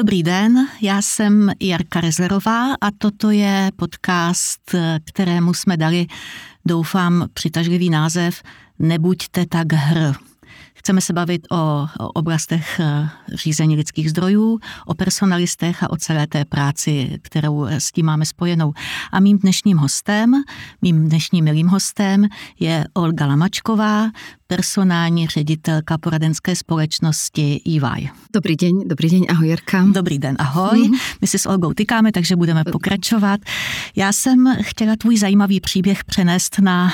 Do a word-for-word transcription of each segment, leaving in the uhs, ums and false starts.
Dobrý den, já jsem Jarka Rezlerová a toto je podcast, kterému jsme dali, doufám, přitažlivý název Nebuďte tak hr. Chceme se bavit o, o oblastech řízení lidských zdrojů, o personalistech a o celé té práci, kterou s tím máme spojenou. A mým dnešním hostem, mým dnešním milým hostem je Olga Lamačková, personální ředitelka poradenské společnosti E Y. Dobrý den, dobrý den, ahoj Jarka. Dobrý den, ahoj. Mm. My si s Olgou tykáme, takže budeme pokračovat. Já jsem chtěla tvůj zajímavý příběh přenést na,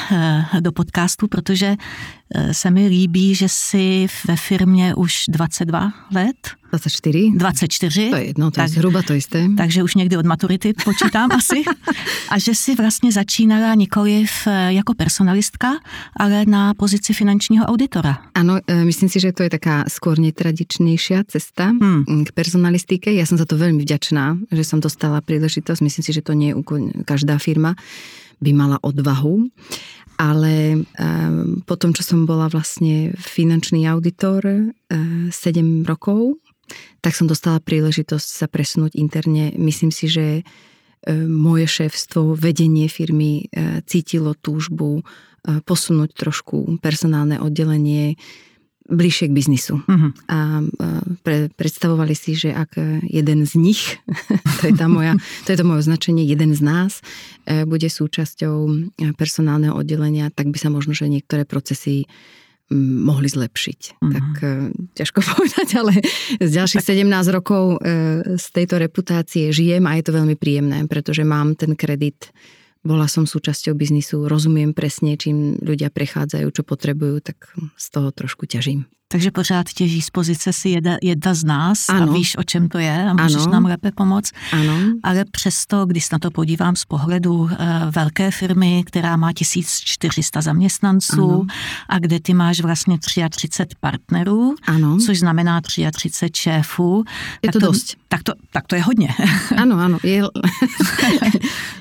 do podcastu, protože se mi líbí, že jsi ve firmě už dvacet dva let. dvacet čtyři. dvacet čtyři. To je jedno, to tak, je zhruba to jisté. Takže už někdy od maturity počítám asi. A že jsi vlastně začínala nikoliv jako personalistka, ale na pozici finančního auditora. Ano, myslím si, že to je taká skôr netradičnejší cesta hmm. k personalistike. Ja som za to veľmi vďačná, že som dostala príležitosť. Myslím si, že to nie je každá firma by mala odvahu. Ale um, po tom, čo som bola vlastne finančný auditor uh, sedem rokov, tak som dostala príležitosť sa presunúť interne. Myslím si, že uh, moje šéfstvo, vedenie firmy uh, cítilo túžbu uh, posunúť trošku personálne oddelenie bližšie k biznisu. Uh-huh. A pre, predstavovali si, že ak jeden z nich, to je tá moja, to je to moje označenie, jeden z nás, bude súčasťou personálneho oddelenia, tak by sa možno, že niektoré procesy mohli zlepšiť. Uh-huh. Tak ťažko povedať, ale z ďalších sedemnásť rokov z tejto reputácie žijem a je to veľmi príjemné, pretože mám ten kredit. Bola som súčasťou biznisu, rozumiem presne, čím ľudia prechádzajú, čo potrebujú, tak z toho trošku ťažím. Takže pořád těží z pozice si jedna, jedna z nás, ano. A víš, o čem to je a můžeš ano. nám lépe pomoct. Ano. Ale přesto, když se na to podívám z pohledu velké firmy, která má tisíc čtyři sta zaměstnanců ano. a kde ty máš vlastně třicet tři partnerů, ano. což znamená třicet tři šéfů. Je to, to dost. Tak to, tak to je hodně. Ano, ano. Je,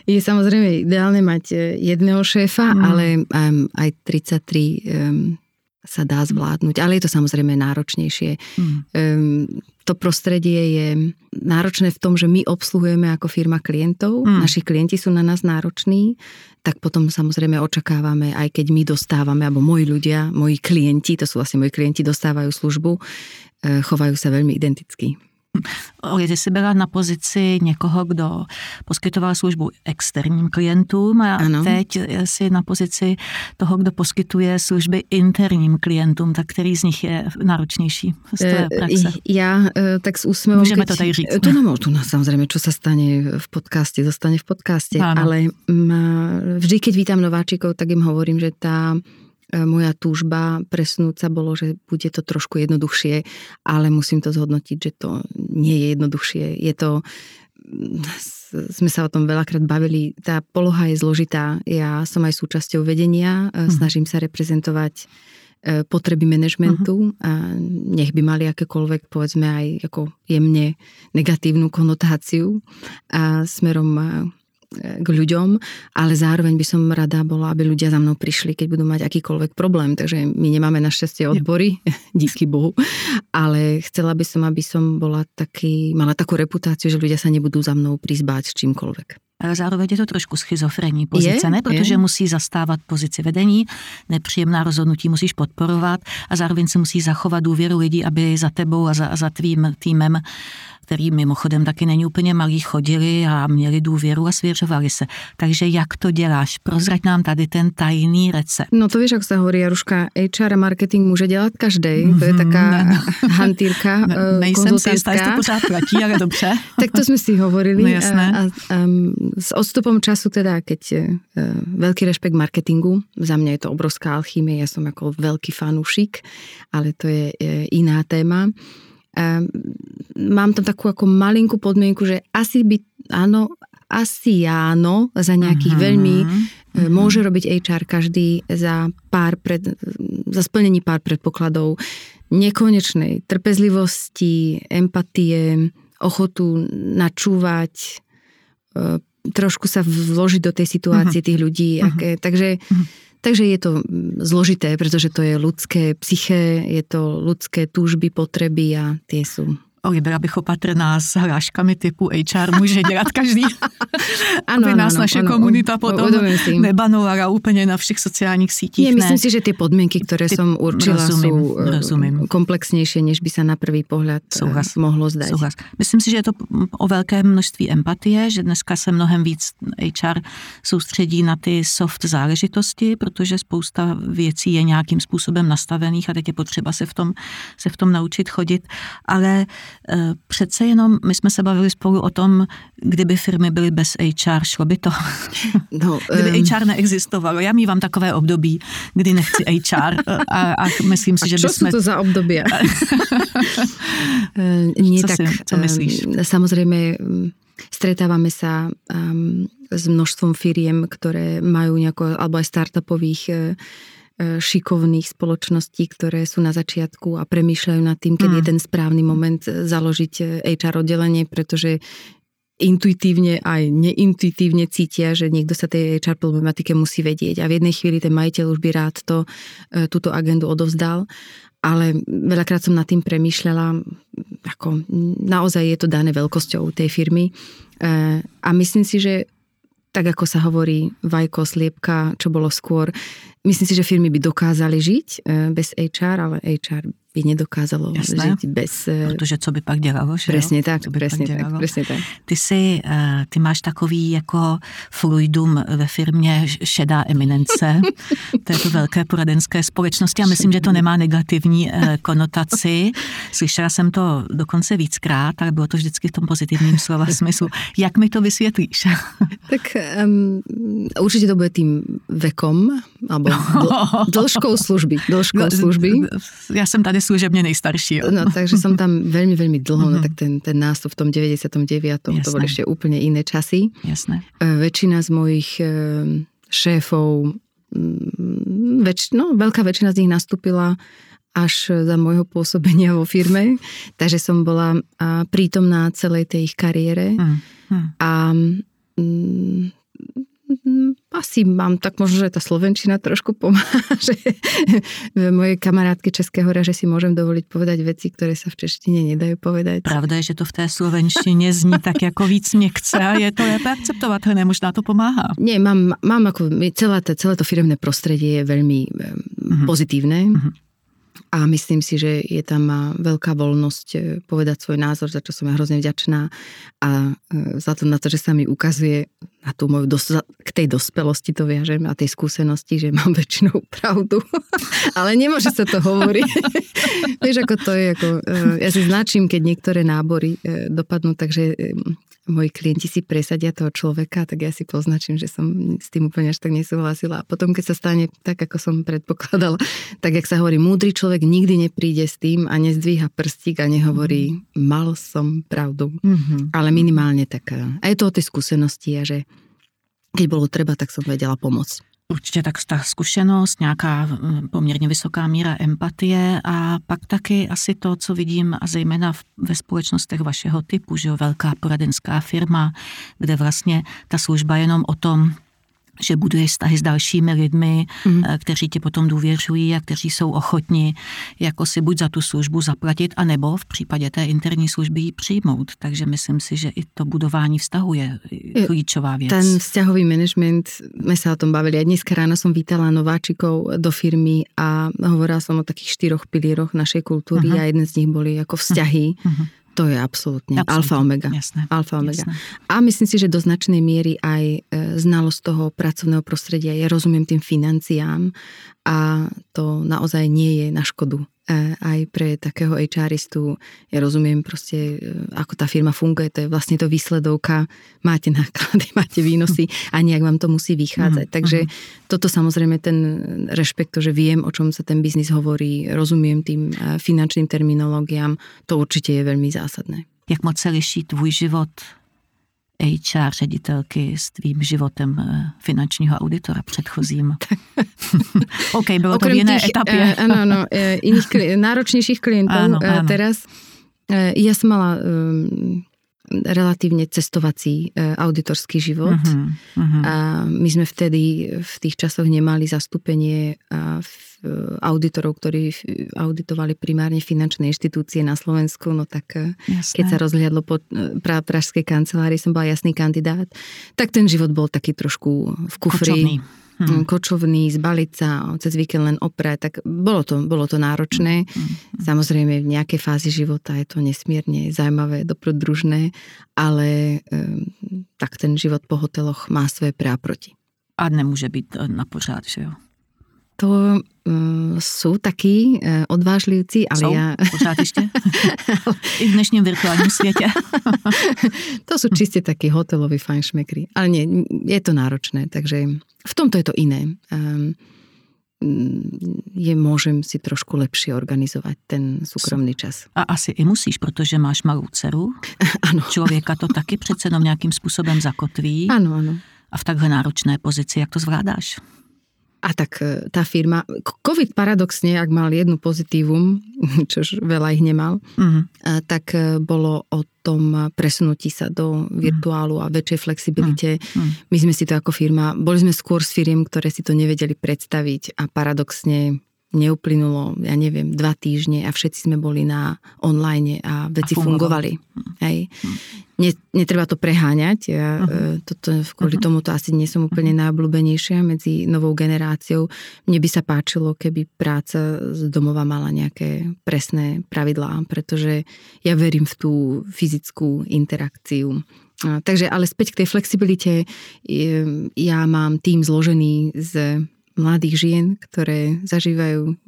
je samozřejmě ideálně mať jedného šéfa, hmm. ale um, aj třicet tři um, sa dá zvládnuť, ale je to samozrejme náročnejšie. Mm. Um, to prostredie je náročné v tom, že my obsluhujeme ako firma klientov, mm. naši klienti sú na nás nároční, tak potom samozrejme očakávame, aj keď my dostávame, alebo moji ľudia, moji klienti, to sú vlastne moji klienti, dostávajú službu, chovajú sa veľmi identicky. Olga, ty jsi byla na pozici někoho, kdo poskytoval službu externím klientům a ano. teď jsi na pozici toho, kdo poskytuje služby interním klientům, tak který z nich je náročnější z tvé praxe? Já tak s úsměvem... Můžeme keď... to tady říct. To nemůžu, to samozřejmě, čo se stane v podcaste, zostane v podcaste, ano. ale vždy, keď vítam nováčikov, tak jim hovorím, že tá... moja túžba presunúť sa bolo, že bude to trošku jednoduchšie, ale musím to zhodnotiť, že to nie je jednoduchšie. Je to, sme sa o tom veľakrát bavili, tá poloha je zložitá. Ja som aj súčasťou vedenia, snažím sa reprezentovať potreby manažmentu uh-huh. a nech by mali akékoľvek, povedzme aj ako jemne negatívnu konotáciu a smerom k ľuďom, ale zároveň by som rada bola, aby ľudia za mnou prišli, keď budú mať akýkoľvek problém, takže my nemáme našťastie odbory, díky Bohu, ale chcela by som, aby som bola taký, mala takú reputáciu, že ľudia sa nebudú za mnou prizbáť s čímkoľvek. Ale zároveň je to trošku schizofrenní pozice, je, ne? Protože je. musí zastávat pozici vedení, nepříjemná rozhodnutí musíš podporovat a zároveň si musí zachovat důvěru lidí, aby za tebou a za, a za tvým týmem, který mimochodem taky není úplně malý, chodili a měli důvěru a svěřovali se. Takže jak to děláš? Prozrať nám tady ten tajný recept. No to víš, jak se hovorí, Jaruška, há er a marketing může dělat každý. Mm-hmm. To je taká ne, hantýrka ne, nejsem si jistá, jestli to pořád platí, ale dobře. Tak to jsme si hovorili. No jasné. A, a, a, S odstupom času teda, keď je veľký rešpekt marketingu, za mňa je to obrovská alchymia, ja som ako veľký fanúšik, ale to je iná téma. Mám tam takú ako malinkú podmienku, že asi by, áno, asi áno, za nejakých Aha. veľmi, Aha. môže robiť há er každý za pár pred, za splnení pár predpokladov, nekonečnej trpezlivosti, empatie, ochotu načúvať, trošku sa vložiť do tej situácie uh-huh. tých ľudí. Uh-huh. Aké, takže, uh-huh. takže je to zložité, pretože to je ľudské psyché, je to ľudské túžby, potreby a tie sú... ale byla bych opatrná s hráškami typu há er, může dělat každý, ano, aby nás ano, naše ano, komunita ano, potom nebanovala úplně na všech sociálních sítích. Je, myslím si, že ty podmínky, které ty, jsem určila, rozumím, jsou rozumím. komplexnější, než by se na prvý pohled Souhlas. mohlo zdát. Souhlas. Myslím si, že je to o velké množství empatie, že dneska se mnohem víc há er soustředí na ty soft záležitosti, protože spousta věcí je nějakým způsobem nastavených a teď je potřeba se v tom, se v tom naučit chodit, ale e, přece jenom my jsme se bavili spolu o tom, kdyby firmy byly bez há er, šlo by to. No, kdyby um... há er neexistovalo. Já mívám takové období, kdy nechci há er a, a myslím si, a že bychom... A čo jsou to za období? Nie, co, tak, si, co myslíš? Samozřejmě stretáváme se um, s množstvom firiem, které mají nějakou, alebo aj startupových šikovných spoločností, ktoré sú na začiatku a premýšľajú nad tým, kedy hmm. je ten správny moment založiť há er oddelenie, pretože intuitívne aj neintuitívne cítia, že niekto sa tej há er problematike musí vedieť a v jednej chvíli ten majiteľ už by rád to, túto agendu odovzdal, ale veľakrát som nad tým premýšľala, ako naozaj je to dané veľkosťou tej firmy a myslím si, že tak ako sa hovorí vajko, sliepka, čo bolo skôr. Myslím si, že firmy by dokázali žiť bez há er, ale há er by nedokázalo Jasné. žiť bez... Protože co by pak dělalo, že Presne jo? tak, presne tak, presne tak. Ty si, ty máš takový jako fluidum ve firmě šedá eminence, to je to velké poradenské společnosti a myslím, že to nemá negativní konotaci. Slyšela jsem to dokonce víckrát, ale bylo to vždycky v tom pozitivním slova smyslu. Jak mi to vysvětlíš? Tak um, určitě to bude tím vekom, alebo dl- dlžkou služby. Dlžkou služby. Já jsem tady služebne nejstarší. Jo. No, takže som tam veľmi, veľmi dlho, mm-hmm. no tak ten, ten nástup v tom deväťdesiatdeväť. Jasné. To boli ešte úplne iné časy. Jasné. Väčšina z mojich šéfov, väč, no, veľká väčšina z nich nastúpila až za môjho pôsobenia vo firme, takže som bola prítomná celej tej ich kariére mm-hmm. a mm, asi mám tak možno, že tá slovenčina trošku pomáže mojej kamarátky Českého hora, že si môžem dovoliť povedať veci, ktoré sa v češtine nedajú povedať. Pravda je, že to v té slovenštině zní tak jako víc měkce a je to lépe akceptovatelné, možná to pomáhá. Nie, mám, mám ako, celé, celé to firemné prostredie je veľmi mm-hmm. pozitívne mm-hmm. a myslím si, že je tam veľká voľnosť povedať svoj názor, za čo som ja hrozne vďačná a za to, na to, že sa mi ukazuje a tú moju dos- k tej dospelosti to viažem a tej skúsenosti, že mám väčšinou pravdu. Ale nemôže sa to hovoriť. Vieš, ako to je. Ako, ja si značím, keď niektoré nábory dopadnú, takže moji klienti si presadia toho človeka, tak ja si poznačím, že som s tým úplne až tak nesúhlasila. A potom, keď sa stane tak, ako som predpokladala, tak jak sa hovorí, múdry človek nikdy nepríde s tým a nezdvíha prstík a nehovorí, mal som pravdu. Mm-hmm. Ale minimálne tak. A je to o tej skúsenosti a že keď bolo treba, tak som vedela pomôcť. Určitě tak ta zkušenost, nějaká poměrně vysoká míra empatie a pak taky asi to, co vidím a zejména ve společnostech vašeho typu, že jo, velká poradenská firma, kde vlastně ta služba jenom o tom, že buduješ vztahy s dalšími lidmi, mm. kteří ti potom důvěřují a kteří jsou ochotni jako si buď za tu službu zaplatit, anebo v případě té interní služby ji přijmout. Takže myslím si, že i to budování vztahu je klíčová věc. Ten vzťahový management, my se o tom bavili. A dneska ráno som vítala nováčikov do firmy a hovorila som o takých štyroch pilieroch našej kultúry uh-huh. a jeden z nich boli ako vzťahy. Uh-huh. To je absolútne alfa omega. Jasné, alfa omega. Jasné. A myslím si, že do značnej miery aj znalosť toho pracovného prostredia. Ja rozumiem tým financiám a to naozaj nie je na škodu. Aj pre takého há eristu, ja rozumiem proste, ako tá firma funguje, to je vlastne to výsledovka, máte náklady, máte výnosy a nejak vám to musí vychádzať. Mm-hmm. Takže toto samozrejme ten rešpekt, to, že viem, o čom sa ten biznis hovorí, rozumiem tým finančným terminológiám, to určite je veľmi zásadné. Jak moc sa liší tvůj život há er ředitelky s tvým životem finančního auditora předchozím. OK, bylo to v jiné tých, etapě. Ano, ano, iných, náročnějších klientů. Ano, ano. Teraz ja som mala relatívne cestovací auditorský život. Uh-huh, uh-huh. A my sme vtedy v tých časoch nemali zastúpenie auditorov, ktorí auditovali primárne finančné inštitúcie na Slovensku, no tak jasné. Keď sa rozhliadlo po pra, pražskej kancelárii, som bola jasný kandidát, tak ten život bol taký trošku v kufri. Kočovný. Hmm. kočovný, zbaliť sa, cez víkend len oprať, tak bolo to, bolo to náročné. Hmm. Samozrejme v nejakej fázi života je to nesmierne zaujímavé, dobrodružné, ale um, tak ten život po hoteloch má svoje pre a proti. A nemôže byť na pořád, že jo? To um, sú takí uh, odvážlivci, ale sú? Ja... Pořád ešte? I v dnešním virtuálnom svete. To sú čiste takí hoteloví fajnšmekri. Ale nie, je to náročné, takže... V tomto je to iné. Um, je, môžem si trošku lepšie organizovať ten súkromný čas. A asi i musíš, protože máš malou dceru. Ano. Člověka to taky přece jenom nějakým způsobem zakotví. Ano, ano. A v takhle náročné pozici, jak to zvládáš? A tak tá firma... COVID paradoxne, ak mal jednu pozitívum, čož veľa ich nemal, mm-hmm. tak bolo o tom presunutí sa do virtuálu a väčšej flexibilite. Mm-hmm. My sme si to ako firma... Boli sme skôr s firiem, ktoré si to nevedeli predstaviť a paradoxne neuplynulo, ja neviem, dva týždne a všetci sme boli na online a veci a fungovali. fungovali. Hej. Netreba to preháňať. Ja, uh-huh. toto, kvôli uh-huh. tomu to asi nie som úplne najobľúbenejšia medzi novou generáciou. Mne by sa páčilo, keby práca z domova mala nejaké presné pravidlá, pretože ja verím v tú fyzickú interakciu. Takže ale späť k tej flexibilite. Ja mám tým zložený z mladých žien, ktoré zažívajú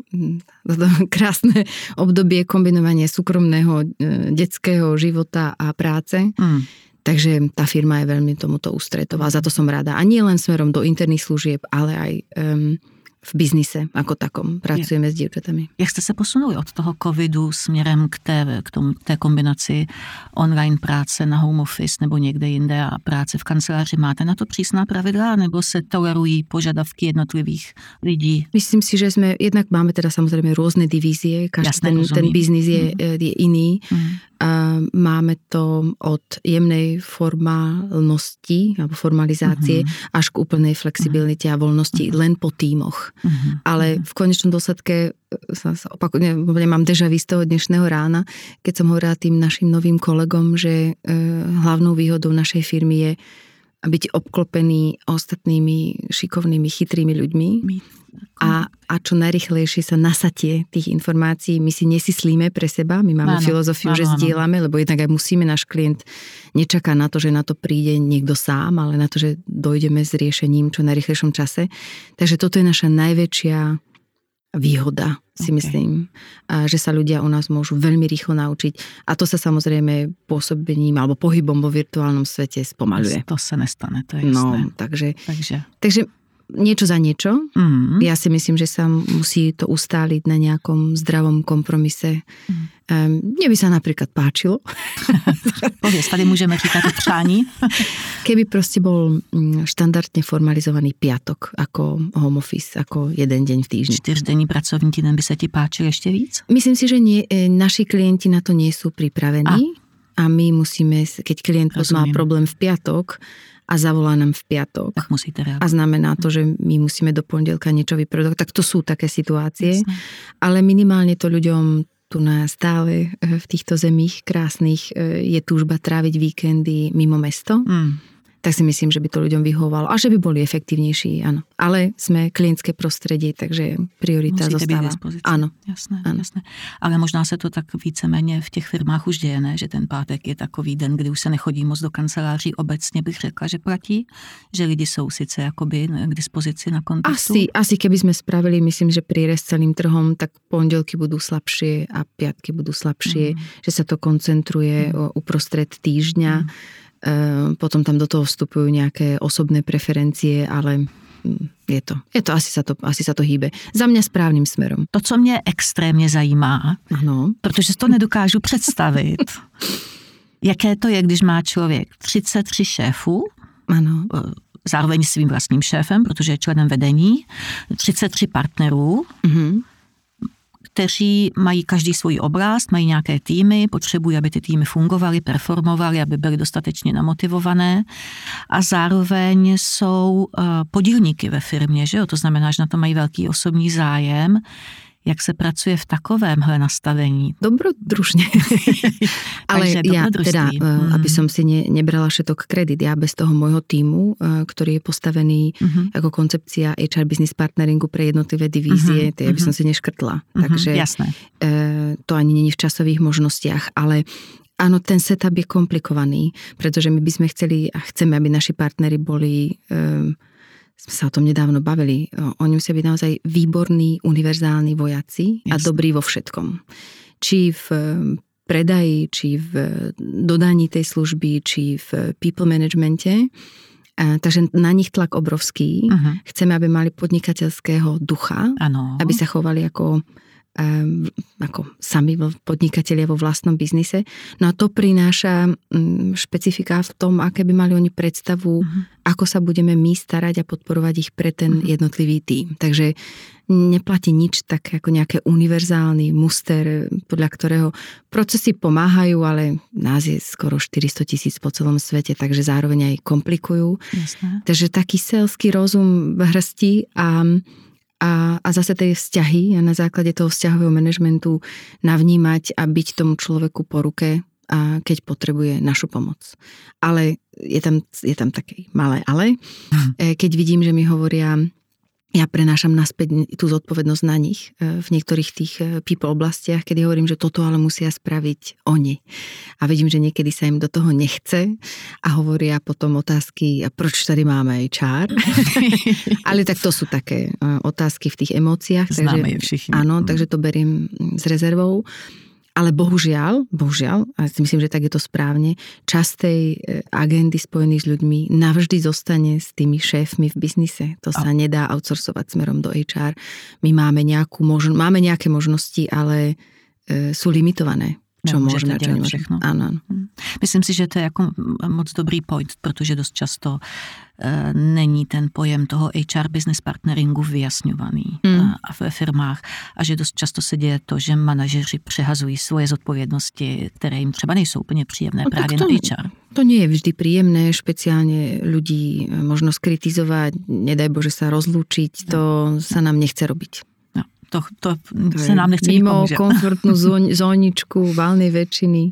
krásne obdobie kombinovania súkromného detského života a práce. Mm. Takže tá firma je veľmi tomuto ústretová. Za to som rada. A nie len smerom do interných služieb, ale aj um, v biznise ako takom. Pracujeme ja. S dievčatami. Jak ste sa posunuli od toho covidu smerem k té, k tomu, té kombinaci online práce na home office nebo niekde jinde a práce v kanceláři? Máte na to přísná pravidla, nebo se tolerují požadavky jednotlivých lidí? Myslím si, že sme, jednak máme teda samozrejme rôzne divízie, každý Jasné, ten, ten biznis je, mm. je iný. Mm. A máme to od jemnej formálnosti alebo formalizácie mm. až k úplnej flexibilite a voľnosti mm. len po tímoch. Uh-huh. Ale v konečnom dôsledke sa opakujem, mám déjà vu z toho dnešného rána, keď som hovorila tým našim novým kolegom, že hlavnou výhodou našej firmy je byť obklopený ostatnými šikovnými, chytrými ľuďmi a, a čo najrychlejšie sa nasatie tých informácií. My si nesyslíme pre seba, my máme áno, filozofiu, áno, že zdieľame, lebo jednak aj musíme, náš klient nečaká na to, že na to príde niekto sám, ale na to, že dojdeme s riešením čo najrychlejšom čase. Takže toto je naša najväčšia výhoda, si okay. myslím, že sa ľudia u nás môžu veľmi rýchlo naučiť a to sa samozrejme pôsobením alebo pohybom vo virtuálnom svete spomaľuje. To sa nestane, to je no, jasné. Takže, takže. takže niečo za niečo. Mm. Ja si myslím, že sa musí to ustáliť na nejakom zdravom kompromise. Mm. Um, mne by sa napríklad páčilo. Povieš, tady môžeme čítať přání. Keby proste bol štandardne formalizovaný piatok ako home office, ako jeden deň v týždni. Čtyřdenní pracovní týden by sa ti páčil ešte víc? Myslím si, že nie, naši klienti na to nie sú pripravení. A? A my musíme, keď klient Rozumiem. Má problém v piatok a zavolá nám v piatok. Tak musíte reagovať. A znamená to, že my musíme do pondelka niečo vyprodukovať. Tak to sú také situácie. Jasne. Ale minimálne to ľuďom tu na stále v týchto zemích krásnych je túžba tráviť víkendy mimo mesto. Mm. Tak si myslím, že by to ľuďom vyhovalo a že by boli efektívnejší, áno. Ale sme klientské prostredie, takže priorita Musíte zostáva. Áno. Jasné, áno. Jasné. Ale možná se to tak víceméně v těch firmách už děje, ne? Že ten pátek je takový den, kdy už se nechodí moc do kanceláří. Obecně bych řekla, že platí, že lidi jsou sice jakoby k dispozici na kontaktu. Asi, asi keby jsme spravili, myslím, že prírez celým trhom, tak pondělky budou slabší a piatky budou slabší, mm. že se to koncentruje mm. uprostred týždňa. Mm. Potom tam do toho vstupujú nejaké osobné preferencie, ale je to, je to, asi sa to, asi sa to hýbe. Za mňa správným smerom. To, co mě extrémně zajímá, ano. Protože to nedokážu představit, jaké to je, když má člověk třicet tři šéfů, ano. zároveň svým vlastním šéfem, protože je členem vedení, třicet tři partnerů, mhm. kteří mají každý svůj oblast, mají nějaké týmy, potřebují, aby ty týmy fungovaly, performovaly, aby byly dostatečně namotivované a zároveň jsou podílníky ve firmě, že jo? To znamená, že na to mají velký osobní zájem. Jak se pracuje v takovémhle nastavení? Dobrodružne. Ale ja teda, mm. aby som si ne, nebrala všetok kredit, ja bez toho môjho týmu, ktorý je postavený mm-hmm. ako koncepcia há er business partneringu pre jednotlivé divízie, mm-hmm. tie by som si neškrtla. Mm-hmm. Takže jasné. To ani nie je v časových možnostiach, ale áno, ten setup je komplikovaný, pretože my by sme chceli a chceme, aby naši partneri boli... Um, sme sa o tom nedávno bavili, oni musia byť naozaj výborní, univerzálni vojaci a dobrí vo všetkom. Či v predaji, či v dodaní tej služby, či v people managemente. A, takže na nich tlak obrovský. Uh-huh. Chceme, aby mali podnikateľského ducha, ano. Aby sa chovali ako, um, ako sami podnikatelia vo vlastnom biznise. No a to prináša um, špecifika v tom, aké by mali oni predstavu uh-huh. ako sa budeme my starať a podporovať ich pre ten jednotlivý tým. Takže neplatí nič tak ako nejaké univerzálny muster, podľa ktorého procesy pomáhajú, ale nás je skoro štyristo tisíc po celom svete, takže zároveň aj komplikujú. Jasné. Takže taký selský rozum v hrsti a, a, a zase tie vzťahy a na základe toho vzťahového manažmentu navnímať a byť tomu človeku po ruke, a keď potrebuje našu pomoc. Ale je tam, je tam také malé ale. Keď vidím, že mi hovoria, ja prenášam naspäť tú zodpovednosť na nich v niektorých tých people oblastiach, kedy hovorím, že toto ale musia spraviť oni. A vidím, že niekedy sa im do toho nechce a hovoria potom otázky, a proč tady máme há er? Ale tak to sú také otázky v tých emóciách. Známe je všichni. Áno, takže to beriem s rezervou. Ale bohužiaľ, bohužiaľ, a si myslím, že tak je to správne, časť tej agendy spojených s ľuďmi navždy zostane s tými šéfmi v biznise. To sa nedá outsourcovať smerom do há er. My máme, nejakú možno, máme nejaké možnosti, ale e, sú limitované. Čo můžete můžeme, dělat všechno. Ano. Myslím si, že to je jako moc dobrý point, protože dost často e, není ten pojem toho há er business partneringu vyjasňovaný mm. a, a ve firmách a že dost často se děje to, že manažeři přehazují svoje zodpovědnosti, které jim třeba nejsou úplně příjemné no, právě to, na há er. To nie je vždy príjemné, špeciálne ľudí možno skritizovať, nedaj Bože sa rozlúčiť, to no. sa nám nechce robiť. To, to, to se nám nechce mimo komfortnú zóničku valnej väčšiny e,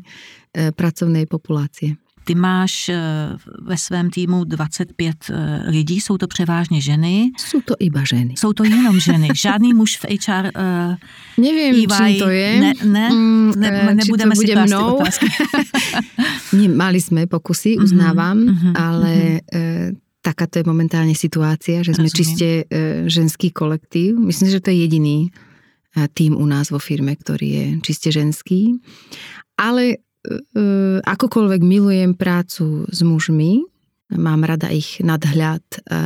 pracovnej populácie. Ty máš e, ve svém týmu dvacet pět e, lidí, jsou to převážně ženy. Jsou to iba ženy. Jsou to jenom ženy. Žádný muž v há er. E, Nevím, čím to je. Ne, ne, mm, ne, nebudeme to si plást ty otázky. Mali jsme pokusy, uznávám, mm-hmm, ale... Mm-hmm. E, Taká to je momentálne situácia, že sme Rozumiem. čiste e, ženský kolektív. Myslím, že to je jediný tým u nás vo firme, ktorý je čiste ženský. Ale e, akokoľvek milujem prácu s mužmi, mám rada ich nadhľad, e, e,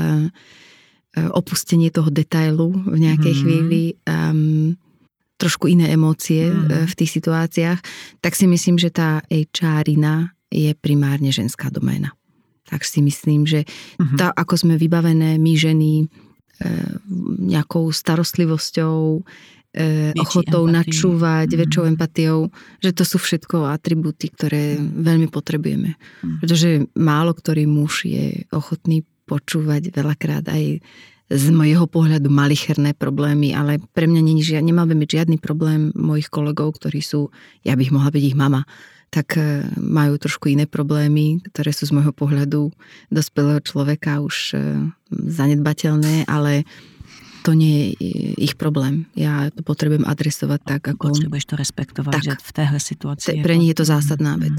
opustenie toho detailu v nejakej hmm. chvíli, e, trošku iné emócie hmm. v tých situáciách, tak si myslím, že tá há erina je primárne ženská doména. Tak si myslím, že tá, ako sme vybavené my ženy e, nejakou starostlivosťou, e, ochotou empatii. Načúvať, mm. väčšou empatiou, že to sú všetko atribúty, ktoré veľmi potrebujeme. Mm. Pretože málo ktorý muž je ochotný počúvať veľakrát aj z mojho pohľadu malicherné problémy, ale pre mňa nie, nemal by byť žiadny problém mojich kolegov, ktorí sú, ja bych mohla byť ich mama, tak majú trošku iné problémy, ktoré sú z môjho pohľadu dospelého človeka už zanedbateľné, ale to nie je ich problém. Ja to potrebujem adresovať tak, ako... Potrebuješ to respektovať, tak. Že v téhle situácii... Pre nich je to zásadná vec.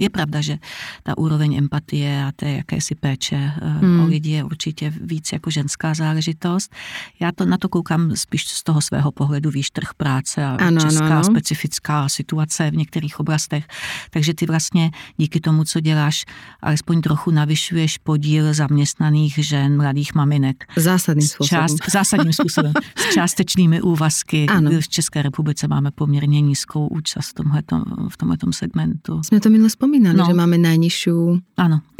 Je pravda, že tá úroveň empatie a té jakési péče hmm. o lidi je určite víc ako ženská záležitosť. Ja to, na to koukám spíš z toho svého pohledu, víš, trh práce a ano, česká ano. specifická situace v niektorých oblastech. Takže ty vlastne díky tomu, co děláš, alespoň trochu navyšuješ podíl zaměstnaných žen, mladých maminek. Zásadným spôsobom. Zásadním způsobem. S částečnými úvazky. Ano. V České republice máme poměrně nízkou účast v tomhletom, v tomhletom segmentu. Jsme to minule vzpomínali, no. že máme nejnižší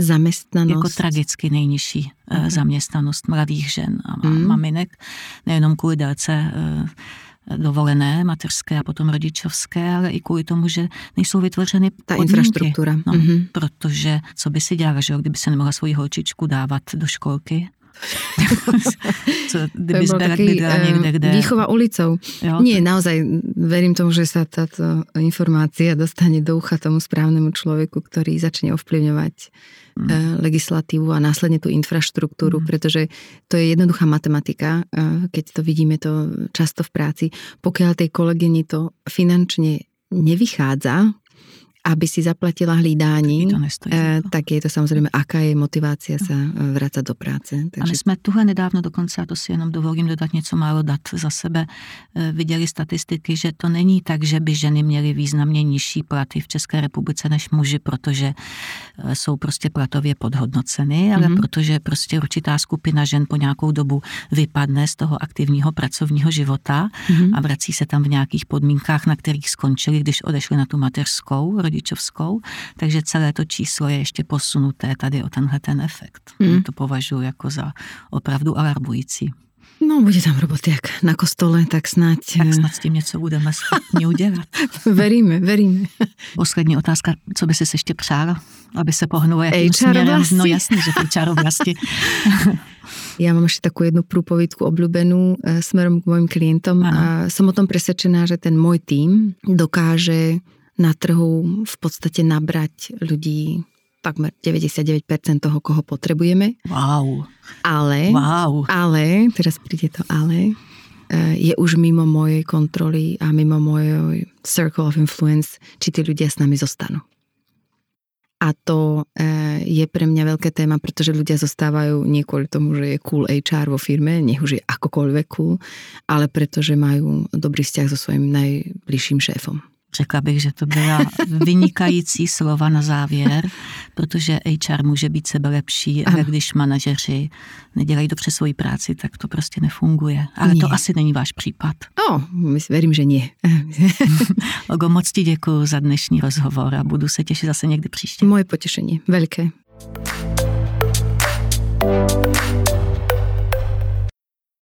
zaměstnanost. Jako tragicky nejnižší okay. zaměstnanost mladých žen a mm. maminek. Nejenom kvůli délce dovolené, mateřské a potom rodičovské, ale i kvůli tomu, že nejsou vytvořeny ta podmínky, infrastruktura. No, mm-hmm. Protože co by si dělala, že, kdyby se nemohla svoji holčičku dávat do školky? Co, kdyby zberak bydla niekde, kde... Výchova ulicou. Jo, nie, tak... naozaj verím tomu, že sa táto informácia dostane do ucha tomu správnemu človeku, ktorý začne ovplyvňovať mm. legislatívu a následne tú infraštruktúru, mm. pretože to je jednoduchá matematika, keď to vidíme to často v práci. Pokiaľ tej kolegyni to finančne nevychádza, aby si zaplatila hlídání, tak, tak je to samozřejmě, aká je motivácia no. sa vracať do práce. Takže... A my jsme tuhle nedávno dokonce, a to si jenom dovolím dodat něco málo dat za sebe, viděli statistiky, že to není tak, že by ženy měly významně nižší platy v České republice než muži, protože jsou prostě platově podhodnoceny, ale mm-hmm. protože prostě určitá skupina žen po nějakou dobu vypadne z toho aktivního pracovního života mm-hmm. a vrací se tam v nějakých podmínkách, na kterých skončili, když odešli na tu mateřskou, rodičovskou, takže celé to číslo je ještě posunuté tady o tenhle ten efekt. Mm. To považuji jako za opravdu alarmující. No, bude tam robot jak na kostole, tak snad... Tak snad s tím něco budeme schopni udělat. Veríme, veríme. Poslední otázka, co by jsi ještě přála, aby se pohnulo jakým směrem? No jasně, že to čarovlasti. Ja mám ešte takú jednu prúpovidku obľúbenú e, smerom k mojim klientom a som o tom presvedčená, že ten môj tím dokáže na trhu v podstate nabrať ľudí takmer deväťdesiatdeväť percent toho, koho potrebujeme. Wow. Ale, wow. ale, teraz príde to ale, je už mimo mojej kontroly a mimo mojej circle of influence, či tí ľudia s nami zostanú. A to je pre mňa veľká téma, pretože ľudia zostávajú nie kvôli tomu, že je cool há er vo firme, nech už je akokoľvek cool, ale pretože majú dobrý vzťah so svojím najbližším šéfom. Řekla bych, že to byla vynikající slova na závěr, protože há er může být sebe lepší, ale když manažeři nedělají dobře svoji práci, tak to prostě nefunguje. Ale nie. To asi není váš případ. O, verím, že nie. Olgo, moc ti děkuju za dnešní rozhovor a budu se těšit zase někdy příště. Moje potěšení, velké.